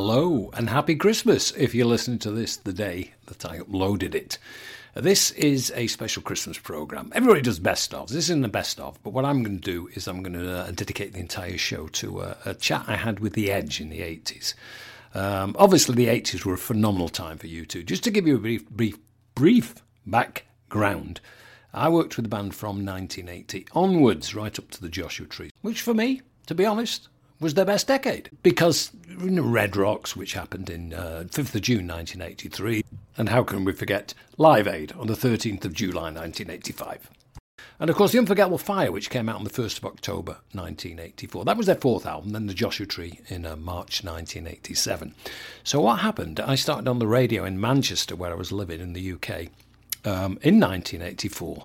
Hello and happy Christmas if you're listening to this the day that I uploaded it. This is a special Christmas programme. Everybody does best of. This isn't a best of, but what I'm going to do is I'm going to dedicate the entire show to a chat I had with The Edge in the 80s. Obviously, the 80s were a phenomenal time for U2. Just to give you a brief background, I worked with the band from 1980 onwards, right up to the Joshua Tree, which for me, to be honest, was their best decade. Because Red Rocks, which happened in 5th of June 1983, and how can we forget Live Aid on the 13th of July 1985. And of course The Unforgettable Fire, which came out on the 1st of October 1984. That was their fourth album, then the Joshua Tree in March 1987. So what happened? I started on the radio in Manchester, where I was living in the UK, in 1984.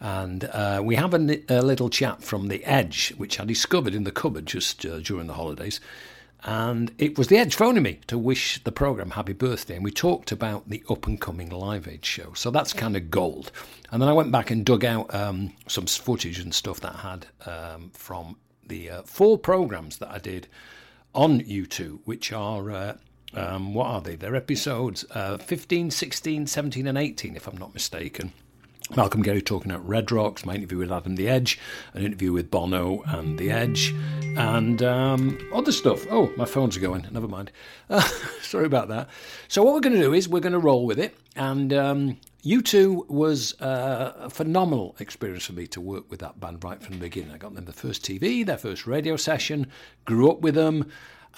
And we have a little chat from The Edge, which I discovered in the cupboard just during the holidays. And it was The Edge phoning me to wish the programme happy birthday. And we talked about the up-and-coming Live Aid show. So that's kind of gold. And then I went back and dug out some footage and stuff that I had from the four programmes that I did on U2, which are... what are they? They're episodes 15, 16, 17 and 18, if I'm not mistaken. Malcolm Gary talking about Red Rocks, my interview with Adam The Edge, an interview with Bono and The Edge, and other stuff. Oh, my phone's going. Never mind. Sorry about that. So what we're going to do is we're going to roll with it. And U2 was a phenomenal experience for me to work with that band right from the beginning. I got them the first TV, their first radio session, grew up with them.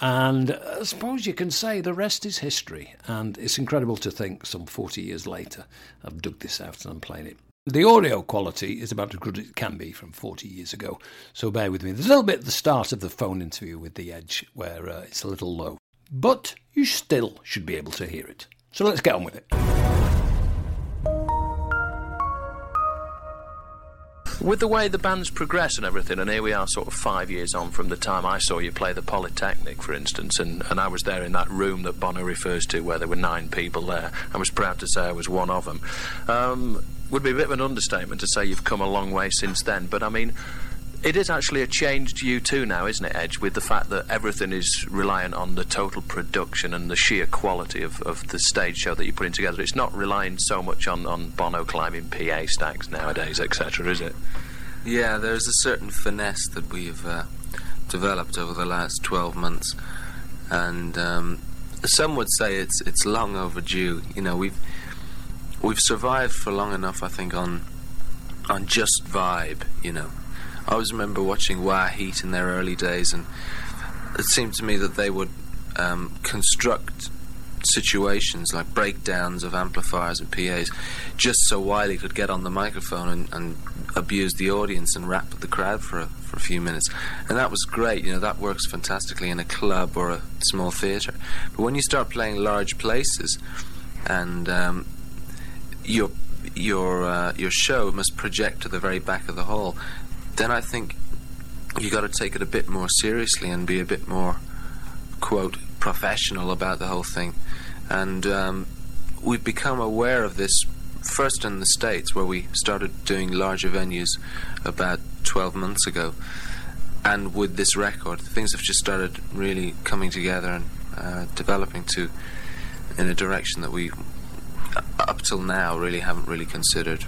And I suppose you can say the rest is history. And it's incredible to think some 40 years later, I've dug this out and I'm playing it. The audio quality is about as good as it can be from 40 years ago. So bear with me. There's a little bit at the start of the phone interview with The Edge where it's a little low. But you still should be able to hear it. So let's get on with it. With the way the band's progressed and everything, and here we are sort of 5 years on from the time I saw you play the Polytechnic, for instance, and I was there in that room that Bono refers to where there were 9 people there. I was proud to say I was one of them. Would be a bit of an understatement to say you've come a long way since then, but I mean, it is actually a changed U2 now, isn't it, Edge, with the fact that everything is reliant on the total production and the sheer quality of the stage show that you're putting together. It's not relying so much on Bono climbing PA stacks nowadays, etc., is it? Yeah, there's a certain finesse that we've developed over the last 12 months, and some would say it's long overdue. You know, we've survived for long enough, I think, on just vibe, you know. I always remember watching Wah Heat in their early days, and it seemed to me that they would construct situations like breakdowns of amplifiers and PAs just so Wiley could get on the microphone and abuse the audience and rap at the crowd for a few minutes. And that was great, you know, that works fantastically in a club or a small theatre. But when you start playing large places and your show must project to the very back of the hall, then I think you got to take it a bit more seriously and be a bit more, quote, professional about the whole thing. And we've become aware of this first in the States, where we started doing larger venues about 12 months ago. And with this record, things have just started really coming together and developing in a direction that we, up till now, really haven't really considered.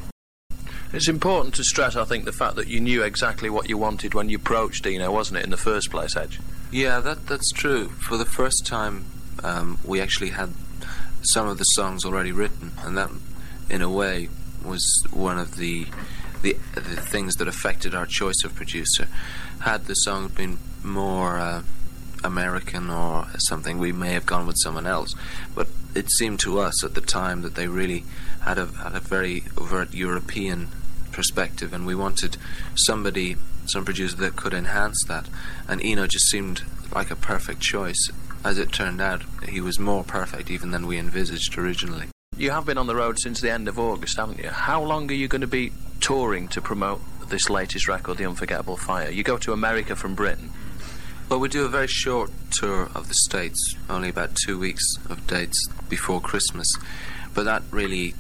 It's important to stress, I think, the fact that you knew exactly what you wanted when you approached Eno, wasn't it, in the first place, Edge? Yeah, that's true. For the first time, we actually had some of the songs already written, and that, in a way, was one of the things that affected our choice of producer. Had the song been more American or something, we may have gone with someone else. But it seemed to us at the time that they really had a very overt European perspective, and we wanted some producer that could enhance that, and Eno just seemed like a perfect choice. As it turned out, he was more perfect even than we envisaged originally. You have been on the road since the end of August, haven't you? How long are you going to be touring to promote this latest record, The Unforgettable Fire? You go to America from Britain. Well, we do a very short tour of the States, only about 2 weeks of dates before Christmas, but that really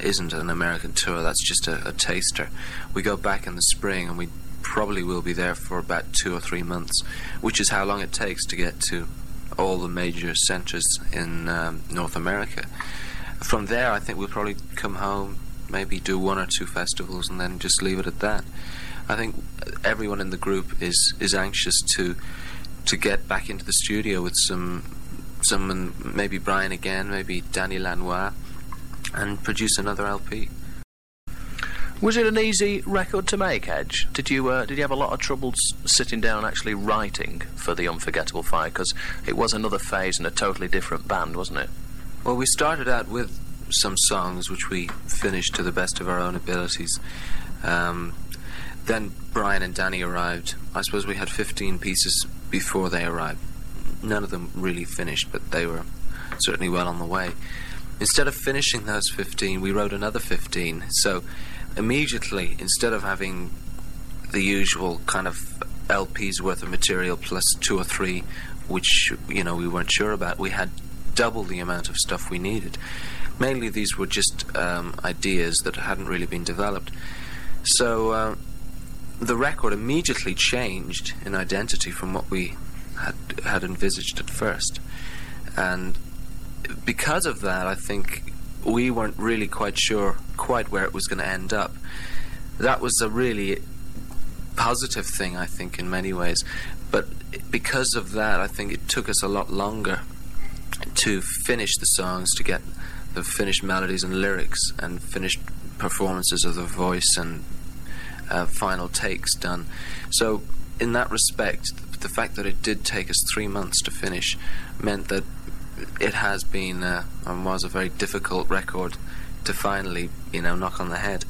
isn't an American tour, that's just a taster. We go back in the spring, and we probably will be there for about 2 or 3 months, which is how long it takes to get to all the major centres in North America. From there, I think we'll probably come home, maybe do one or two festivals, and then just leave it at that. I think everyone in the group is anxious to get back into the studio with someone, maybe Brian again, maybe Danny Lanois, and produce another LP. Was it an easy record to make, Edge? Did you have a lot of trouble sitting down actually writing for The Unforgettable Fire? Because it was another phase and a totally different band, wasn't it? Well, we started out with some songs which we finished to the best of our own abilities. Then Brian and Danny arrived. I suppose we had 15 pieces before they arrived. None of them really finished, but they were certainly well on the way. Instead of finishing those 15, we wrote another 15. So immediately, instead of having the usual kind of LP's worth of material plus two or three, which, you know, we weren't sure about, we had double the amount of stuff we needed. Mainly these were just ideas that hadn't really been developed. So the record immediately changed in identity from what we had envisaged at first. And because of that, I think we weren't really quite sure quite where it was going to end up. That was a really positive thing, I think, in many ways. But because of that, I think it took us a lot longer to finish the songs, to get the finished melodies and lyrics and finished performances of the voice and final takes done. So in that respect, the fact that it did take us 3 months to finish meant that it has been and was a very difficult record to finally, you know, knock on the head.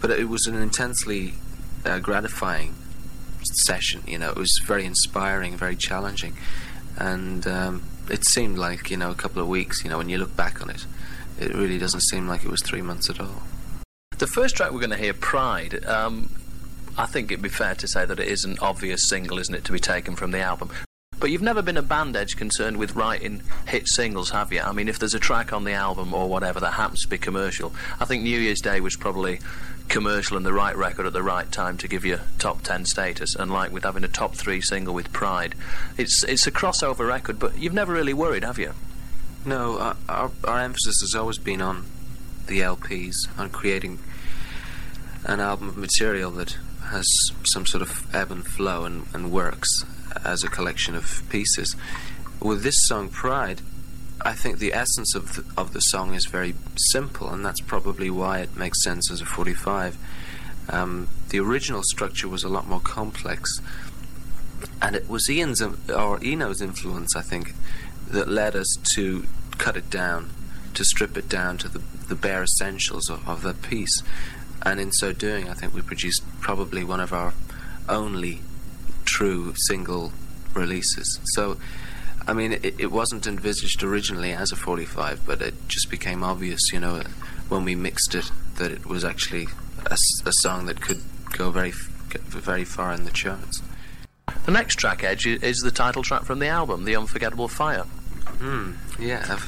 But it was an intensely gratifying session, you know. It was very inspiring, very challenging. And it seemed like, you know, a couple of weeks, you know, when you look back on it. It really doesn't seem like it was 3 months at all. The first track we're going to hear, Pride, I think it'd be fair to say that it is an obvious single, isn't it, to be taken from the album. But you've never been a band, Edge, concerned with writing hit singles, have you? I mean, if there's a track on the album or whatever that happens to be commercial, I think New Year's Day was probably commercial and the right record at the right time to give you top 10 status, and like with having a top 3 single with Pride. It's a crossover record, but you've never really worried, have you? No, our emphasis has always been on the LPs, on creating an album of material that has some sort of ebb and flow and works as a collection of pieces. With this song, Pride, I think the essence of the song is very simple, and that's probably why it makes sense as a 45. The original structure was a lot more complex, and it was Eno's influence, I think, that led us to cut it down, to strip it down to the bare essentials of the piece. And in so doing, I think we produced probably one of our only true single releases. So, I mean, it wasn't envisaged originally as a 45, but it just became obvious, you know, when we mixed it, that it was actually a song that could go very far in the charts. The next track, Edge, is the title track from the album, The Unforgettable Fire. Yeah,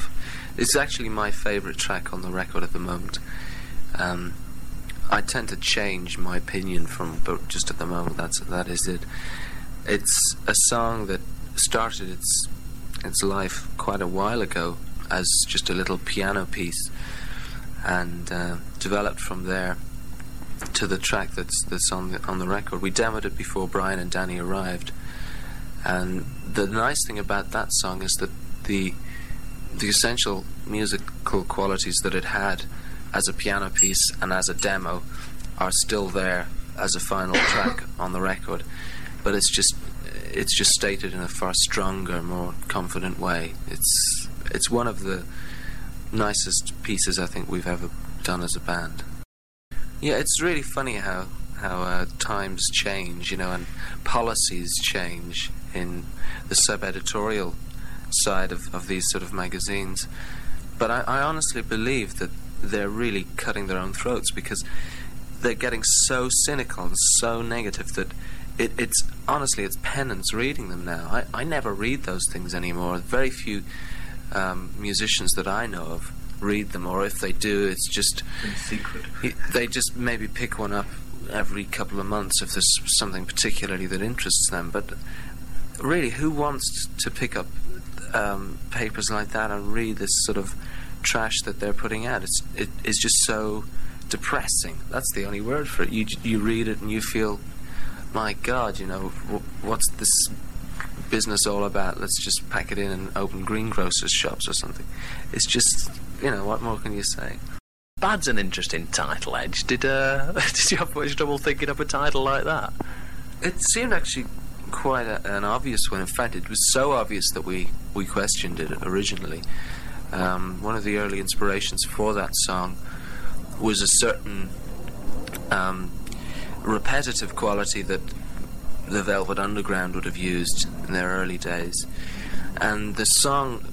it's actually my favourite track on the record at the moment. I tend to change my opinion from, but just at the moment, that is it. It's a song that started its life quite a while ago as just a little piano piece, and developed from there to the track that's on the record. We demoed it before Brian and Danny arrived, and the nice thing about that song is that the essential musical qualities that it had as a piano piece and as a demo are still there as a final track on the record, but it's just stated in a far stronger, more confident way. It's one of the nicest pieces I think we've ever done as a band. Yeah, it's really funny how times change, you know, and policies change in the sub-editorial side of these sort of magazines. But I honestly believe that they're really cutting their own throats, because they're getting so cynical and so negative that it's honestly, it's penance reading them now. I never read those things anymore. Very few musicians that I know of read them, or if they do, it's just in secret. They just maybe pick one up every couple of months if there's something particularly that interests them. But really, who wants to pick up papers like that and read this sort of trash that they're putting out. It's just so depressing. That's the only word for it. You read it and you feel, my God, you know, what's this business all about? Let's just pack it in and open greengrocers shops or something. It's just, you know, what more can you say? Bad's an interesting title, Edge. Did you have much trouble thinking up a title like that? It seemed actually quite an obvious one. In fact, it was so obvious that we questioned it originally. One of the early inspirations for that song was a certain repetitive quality that the Velvet Underground would have used in their early days. And the song,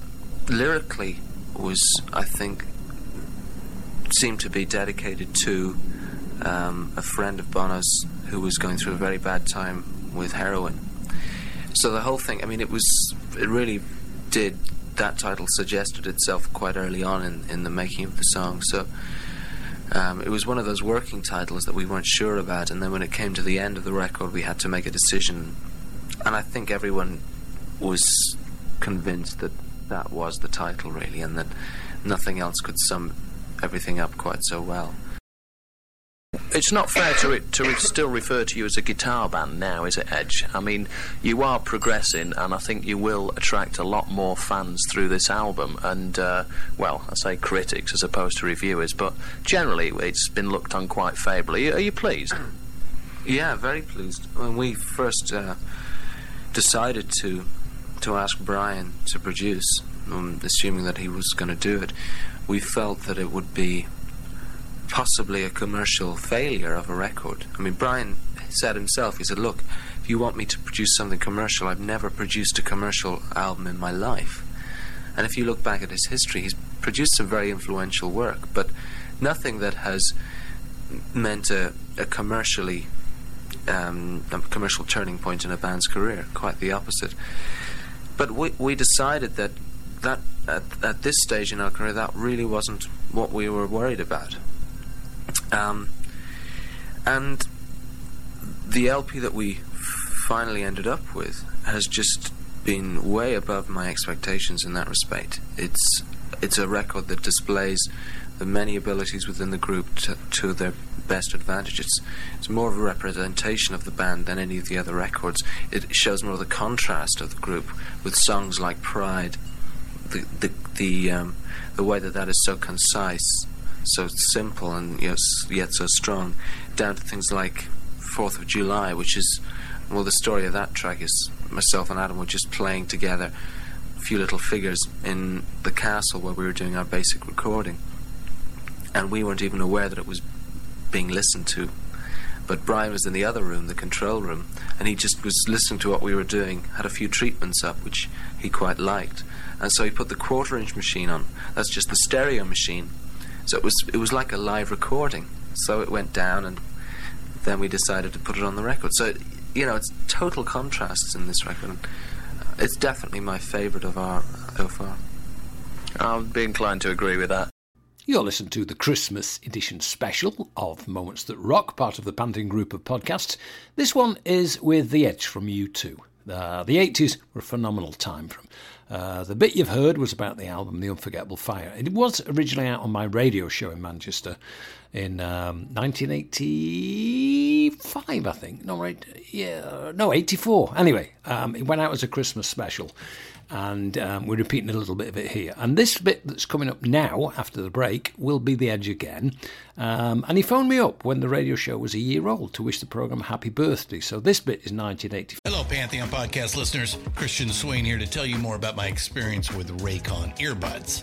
lyrically, was, I think, seemed to be dedicated to a friend of Bono's who was going through a very bad time with heroin. So the whole thing, I mean, it really did, that title suggested itself quite early on in the making of the song. So it was one of those working titles that we weren't sure about, and then when it came to the end of the record we had to make a decision, and I think everyone was convinced that that was the title, really, and that nothing else could sum everything up quite so well. It's not fair to still refer to you as a guitar band now, is it, Edge? I mean, you are progressing, and I think you will attract a lot more fans through this album, and, well, I say critics as opposed to reviewers, but generally it's been looked on quite favourably. Are you pleased? Yeah, very pleased. When we first decided to ask Brian to produce, assuming that he was going to do it, we felt that it would be possibly a commercial failure of a record. I mean, Brian said himself, he said, look, if you want me to produce something commercial, I've never produced a commercial album in my life. And if you look back at his history, he's produced some very influential work, but nothing that has meant a commercial turning point in a band's career, quite the opposite. But we decided that at this stage in our career, that really wasn't what we were worried about. And the LP that we finally ended up with has just been way above my expectations in that respect. It's a record that displays the many abilities within the group to their best advantage. It's more of a representation of the band than any of the other records. It shows more of the contrast of the group with songs like Pride, the way that is so concise, so simple, and yet so strong, down to things like 4th of July, which is, well, the story of that track is myself and Adam were just playing together a few little figures in the castle where we were doing our basic recording, and we weren't even aware that it was being listened to. But Brian was in the other room, the control room, and he just was listening to what we were doing, had a few treatments up, which he quite liked. And so he put the quarter-inch machine on. That's just the stereo machine. So it was like a live recording. So it went down, and then we decided to put it on the record. So, you know, it's total contrasts in this record. It's definitely my favourite of ours so far. I'll be inclined to agree with that. You're listening to the Christmas edition special of Moments That Rock, part of the Pantheon group of podcasts. This one is with The Edge from U2. The 80s were a phenomenal time for them. The bit you've heard was about the album The Unforgettable Fire. It was originally out on my radio show in Manchester in 1985, I think. No, right? Yeah, no, 84. Anyway, it went out as a Christmas special, and we're repeating a little bit of it here. And this bit that's coming up now, after the break, will be The Edge again. And he phoned me up when the radio show was a year old to wish the programme happy birthday. So this bit is 1985. Hello, Pantheon podcast listeners. Christian Swain here to tell you more about my experience with Raycon earbuds.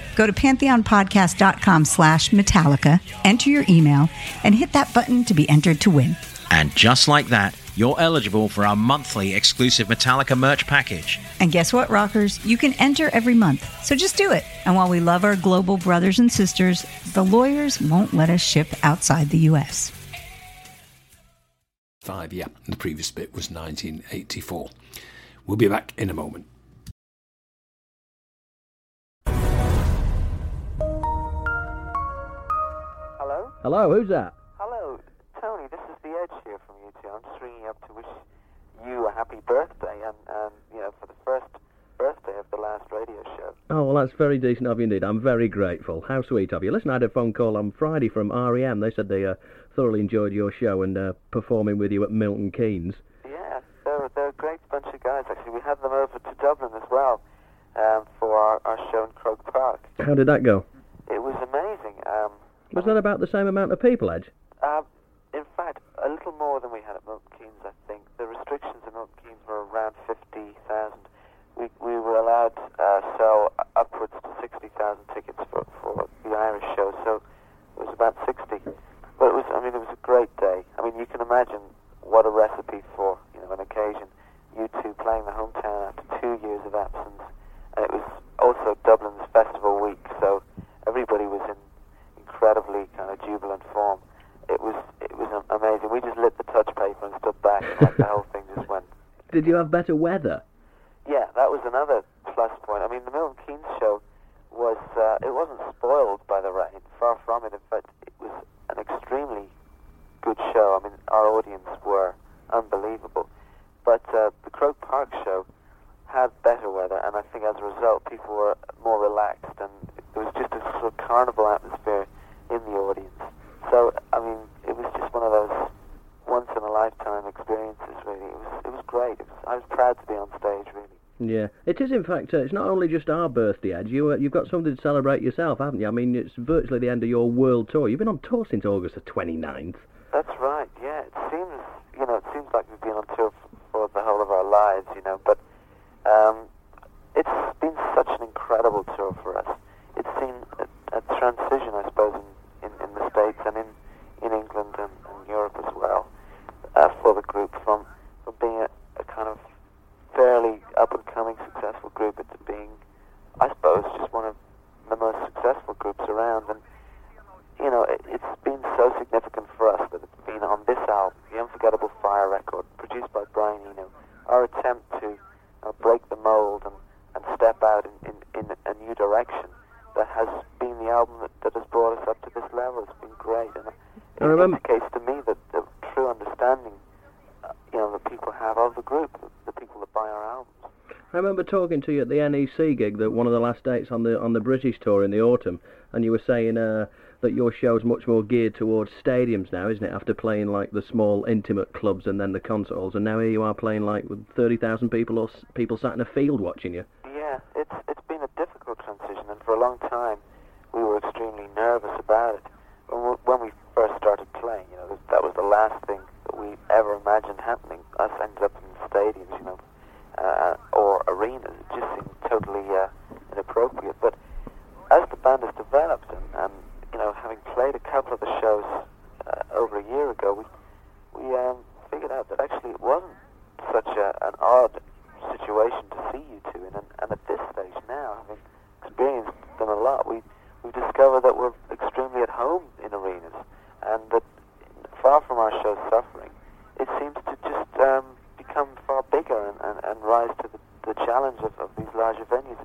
Go to pantheonpodcast.com/Metallica, enter your email, and hit that button to be entered to win. And just like that, you're eligible for our monthly exclusive Metallica merch package. And guess what, rockers? You can enter every month, so just do it. And while we love our global brothers and sisters, the lawyers won't let us ship outside the U.S. 5, yeah. The previous bit was 1984. We'll be back in a moment. Hello? Hello, who's that? Hello, Tony, this is The Edge here from U2. I'm just ringing up to wish you a happy birthday and for the first birthday of the last radio show. Oh, well, that's very decent of you indeed. I'm very grateful. How sweet of you. Listen, I had a phone call on Friday from REM. They said they thoroughly enjoyed your show and performing with you at Milton Keynes. They're a great bunch of guys, actually. We had them over to Dublin as well for our show in Croke Park. How did that go? It was amazing. Was that about the same amount of people, Edge? In fact, a little more than we had at Milton Keynes, I think. The restrictions at Milton Keynes were around 50,000. We were allowed to sell upwards to 60,000 tickets for the Irish show, so it was about 60. But it was a great day. I mean, you can imagine what a recipe for an occasion. You two playing the hometown after 2 years of absence, and it was also Dublin's festival week, so everybody was in incredibly kind of jubilant form. It was amazing. We just lit the touch paper and stood back, and the whole thing just went. Did you have better weather? Yeah, that was another plus point. I mean, the Milton Keynes show was it wasn't spoiled by the rain. Far from it. In fact, it was an extremely good show. I mean, our audience were unbelievable. But the Croke Park show had better weather, and I think as a result people were more relaxed, and there was just a sort of carnival atmosphere in the audience. So, I mean, it was just one of those once-in-a-lifetime experiences, really. It was great. I was proud to be on stage, really. Yeah, it is, in fact, it's not only just our birthday, Edge. You've got something to celebrate yourself, haven't you? I mean, it's virtually the end of your world tour. You've been on tour since August the 29th. That's right, yeah. It seems like we've been on tour for the whole of our lives, but it's been such an incredible tour for us. It's seen a transition, I suppose, in the States and in England and Europe as well, for the group, from being a kind of fairly up-and-coming successful group into being, I suppose, just one of the most successful groups around. And it's been so significant for us that it's been on this album, The Unforgettable Fire record, produced by Brian Eno, our attempt to break the mold and step out in a new direction. That has been the album that has brought us up to this level. It's been great, and it indicates to me that the true understanding that people have of the group, the people that buy our albums. I remember talking to you at the NEC gig, that one of the last dates on the British tour in the autumn, and you were saying that your show's much more geared towards stadiums now, isn't it? After playing like the small intimate clubs and then the concert halls, and now here you are playing like with 30,000 people sat in a field watching you. Yeah, it's been about it. When we first started playing, you know, that was the last thing that we ever imagined happening. Us ended up in stadiums, you know, or arenas. It just seemed totally inappropriate. But as the band has developed, and you know, having played a couple of the shows over a year ago, we figured out that actually it wasn't such an odd situation to see U2 in. And at this stage now, having experienced them a lot, we've discovered that we're extremely at home in arenas, and that far from our show suffering, it seems to just become far bigger and rise to the challenge of these larger venues.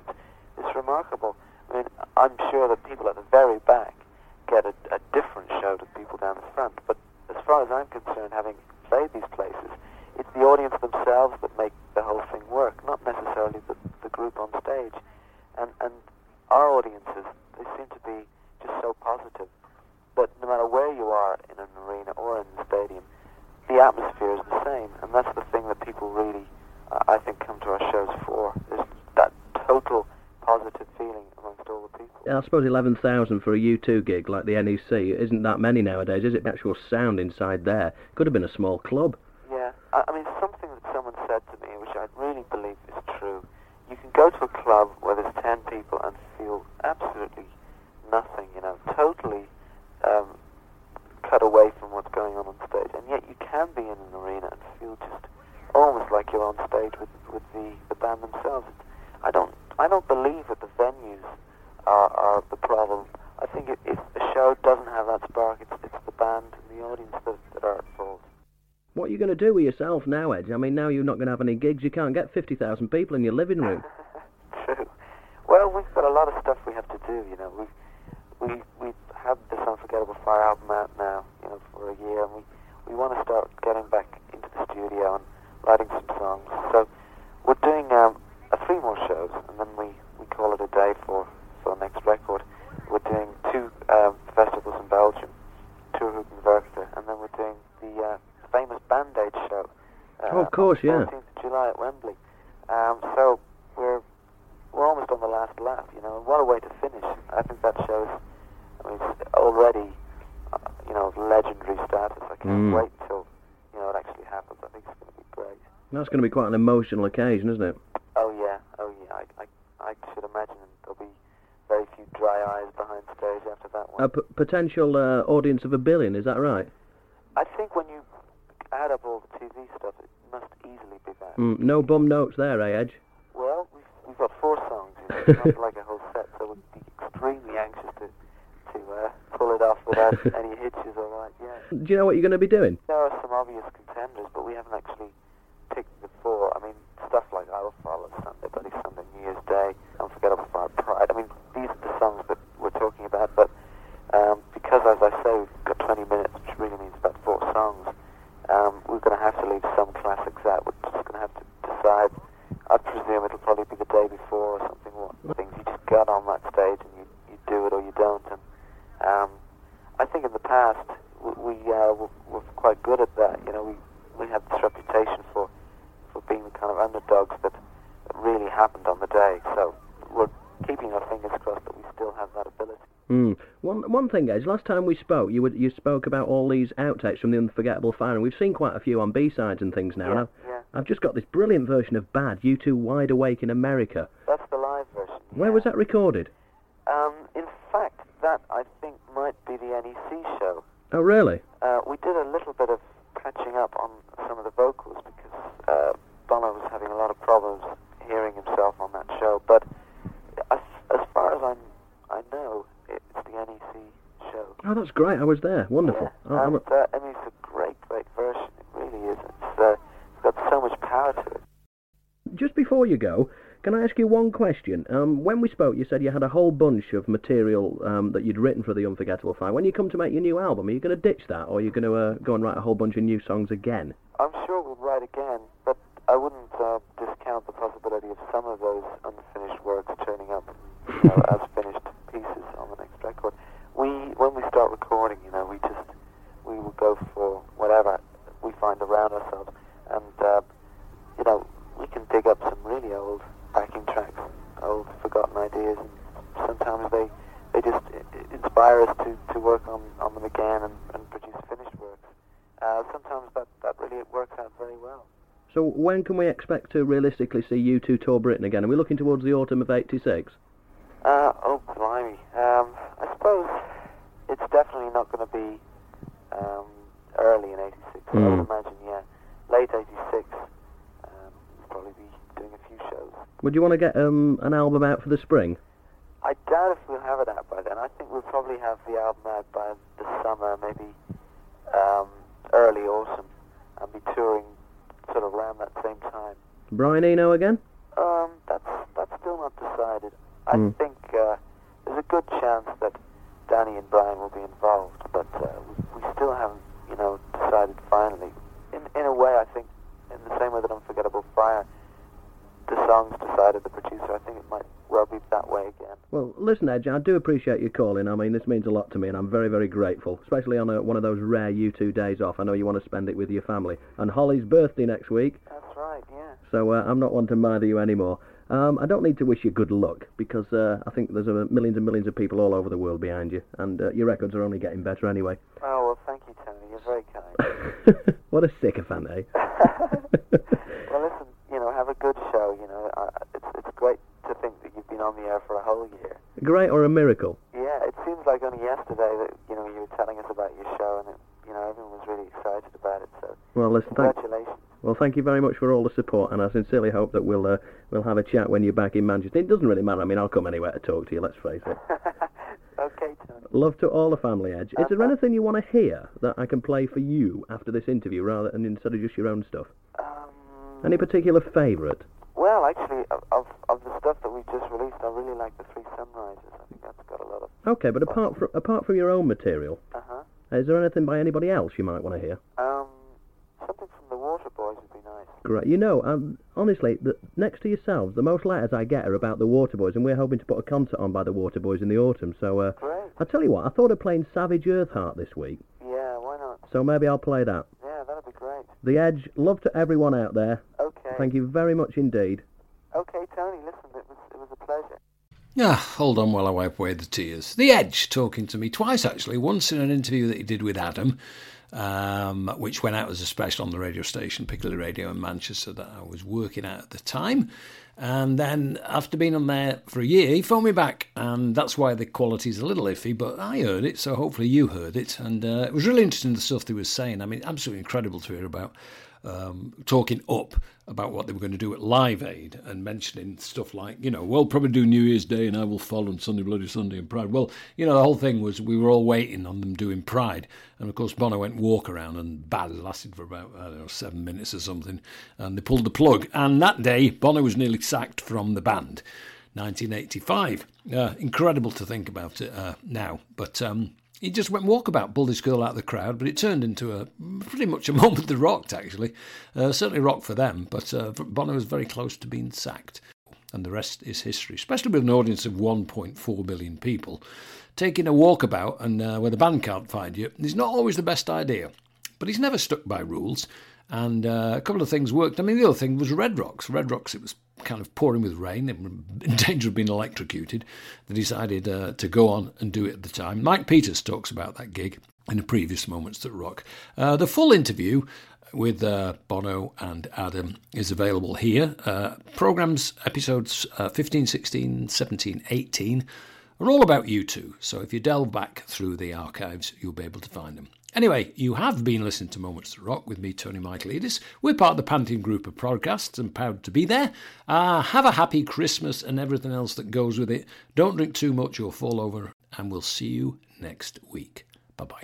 It's remarkable. I mean, I'm sure that people at the very back get a different show to people down the front, but as far as I'm concerned, having played these places, it's the audience themselves that make the whole thing work, not necessarily the group on stage. And our audiences, they seem to be just so positive that no matter where you are in an arena or in the stadium, the atmosphere is the same, and that's the thing that people really, I think, come to our shows for, is that total positive feeling amongst all the people. Yeah, I suppose 11,000 for a U2 gig like the NEC isn't that many nowadays, is it? The actual sound inside there could have been a small club. Yeah, I mean, something that someone said to me, which I really believe is true, you can go to a club where there's 10 people and feel absolutely nothing, you know, totally cut away from what's going on stage, and yet you can be in an arena and feel just almost like you're on stage with the band themselves. I don't believe that the venues are the problem. I think if a show doesn't have that spark, it's the band and the audience that are at fault. What are you going to do with yourself now, Edge? I mean, now you're not going to have any gigs. You can't get 50,000 people in your living room. True. Well, we've got a lot of stuff we have to do, you know. We have this Unforgettable Fire album out now, you know, for a year, and we want to start getting back into the studio and writing some songs. So we're doing three more shows, and then we call it a day for the next record. We're doing two festivals in Belgium, Tour Hoekenwerkte, and then we're doing the famous Band-Aid show. Oh, of course, yeah. 14th of July at Wembley. So we're almost on the last lap, you know. What a way to finish! I think that shows. I mean, it's already, you know, legendary status. I can't wait until, you know, it actually happens. I think it's going to be great. That's going to be quite an emotional occasion, isn't it? Oh yeah. I should imagine there'll be very few dry eyes behind stage after that one. A potential audience of 1 billion, is that right? I think when you add up all the TV stuff, it must easily be that. No bum notes there, Edge? Well, we've got 4 songs, you know, it's not like a whole set, so we'd be extremely anxious to pull it off without any hitches or like, yeah. Do you know what you're going to be doing? There are some obvious contenders, but we haven't actually picked the 4. I mean, stuff like I Will Follow, Sunday, Bloody Sunday, New Year's Day, Unforgettable Fire, Pride. I mean, these are the songs that we're talking about, but because, as I say, we've got 20 minutes, which really means about 4 songs, we're going to have to leave some classics out. We're just going to have to decide. I presume it'll probably be the day before or something. What things you just got on that stage and you do it or you don't. And I think in the past we were quite good at that. You know, we had this reputation for being the kind of underdogs that really happened on the day. So we're keeping our fingers crossed that we still have that ability. One thing, Edge, last time we spoke, you spoke about all these outtakes from the Unforgettable Fire, and we've seen quite a few on B-sides and things now. Yeah, I've just got this brilliant version of Bad, U2 Wide Awake in America. That's the live version. Where was that recorded? In fact, that I think might be the NEC show. Oh, really? We did a little bit of catching up on some of the vocals because Bono was having a lot of problems hearing himself on that show, but as far as I know, it's the NEC show. Oh, that's great. I was there. Wonderful. Yeah. Oh, I mean, it's a great version. It really is. It's got so much power to it. Just before you go, can I ask you one question? When we spoke, you said you had a whole bunch of material that you'd written for The Unforgettable Fire. When you come to make your new album, are you going to ditch that, or are you going to go and write a whole bunch of new songs again? I'm sure we'll write again, but I wouldn't discount the possibility of some of those unfinished works turning up as finished pieces on the next record. When we start recording, you know, we will go for whatever we find around ourselves, and you know, we can dig up some really old backing tracks, old forgotten ideas, and sometimes they just inspire us to working on them again and produce finished works. Sometimes that really works out very well. So when can we expect to realistically see U2 tour Britain again? Are we looking towards the autumn of '86? Oh, blimey. I suppose it's definitely not going to be early in '86, I would imagine, yeah. Late '86, we'll probably be doing a few shows. Would you want to get an album out for the spring? I doubt if we'll have it out by then. I think we'll probably have the album out by the summer, maybe early autumn, and be touring sort of around that same time. Brian Eno again? That's still not decided. I think there's a good chance that Danny and Brian will be involved, but we still haven't, decided finally. In a way, I think, in the same way that Unforgettable Fire, the song's decided, the producer, I think it might well be that way again. Well, listen, Edge, I do appreciate you calling. I mean, this means a lot to me, and I'm very, very grateful, especially on one of those rare U2 days off. I know you want to spend it with your family. And Holly's birthday next week. That's right, yeah. So I'm not one to mither you anymore. I don't need to wish you good luck, because I think there's millions and millions of people all over the world behind you, and your records are only getting better anyway. Oh, well, thank you, Tony. You're very kind. What a sycophant, eh? Well, listen, have a good show, It's great to think that you've been on the air for a whole year. Great or a miracle? Yeah, it seems like only yesterday that, you were telling us about your show, and, everyone was really excited about it, so well, listen, congratulations. Well, thank you very much for all the support, and I sincerely hope that we'll have a chat when you're back in Manchester. It doesn't really matter. I mean, I'll come anywhere to talk to you, let's face it. Okay, Tony. Love to all the family, Edge. Is there anything you want to hear that I can play for you after this interview, rather than instead of just your own stuff? Any particular favourite? Well, actually, of the stuff that we've just released, I really like The Three Sunrises. I think that's got a lot of... Okay, but apart from your own material, is there anything by anybody else you might want to hear? Something from the Waterboys would be nice. Great. Honestly, next to yourselves, the most letters I get are about the Waterboys, and we're hoping to put a concert on by the Waterboys in the autumn, so... Great. I tell you what, I thought of playing Savage Earth Heart this week. Yeah, why not? So maybe I'll play that. Yeah, that'd be great. The Edge, love to everyone out there. Okay. Thank you very much indeed. Okay, Tony, listen, it was a pleasure. Hold on while I wipe away the tears. The Edge talking to me twice, actually. Once in an interview that he did with Adam, which went out as a special on the radio station, Piccadilly Radio in Manchester, that I was working at the time. And then after being on there for a year, he phoned me back. And that's why the quality's a little iffy, but I heard it, so hopefully you heard it. And it was really interesting, the stuff they were saying. I mean, absolutely incredible to hear about. Talking up about what they were going to do at Live Aid and mentioning stuff like, we'll probably do New Year's Day and I Will Fall on Sunday, Bloody Sunday and Pride. Well, the whole thing was we were all waiting on them doing Pride. And, of course, Bono went walk around and badly lasted for about, 7 minutes or something. And they pulled the plug. And that day, Bono was nearly sacked from the band. 1985. Incredible to think about it now. But... he just went walkabout, pulled his girl out of the crowd, but it turned into pretty much a moment that rocked, actually. Certainly rocked for them, but Bono was very close to being sacked. And the rest is history, especially with an audience of 1.4 billion people. Taking a walkabout and where the band can't find you is not always the best idea, but he's never stuck by rules. And a couple of things worked. I mean, the other thing was Red Rocks. Red Rocks, it was kind of pouring with rain. They were in danger of being electrocuted. They decided to go on and do it at the time. Mike Peters talks about that gig in the previous Moments That Rock. The full interview with Bono and Adam is available here. Programmes, episodes 15, 16, 17, 18 are all about U2. So if you delve back through the archives, you'll be able to find them. Anyway, you have been listening to Moments That Rock with me, Tony Michaelidis. We're part of the Pantheon group of podcasts and proud to be there. Have a happy Christmas and everything else that goes with it. Don't drink too much or fall over, and we'll see you next week. Bye-bye.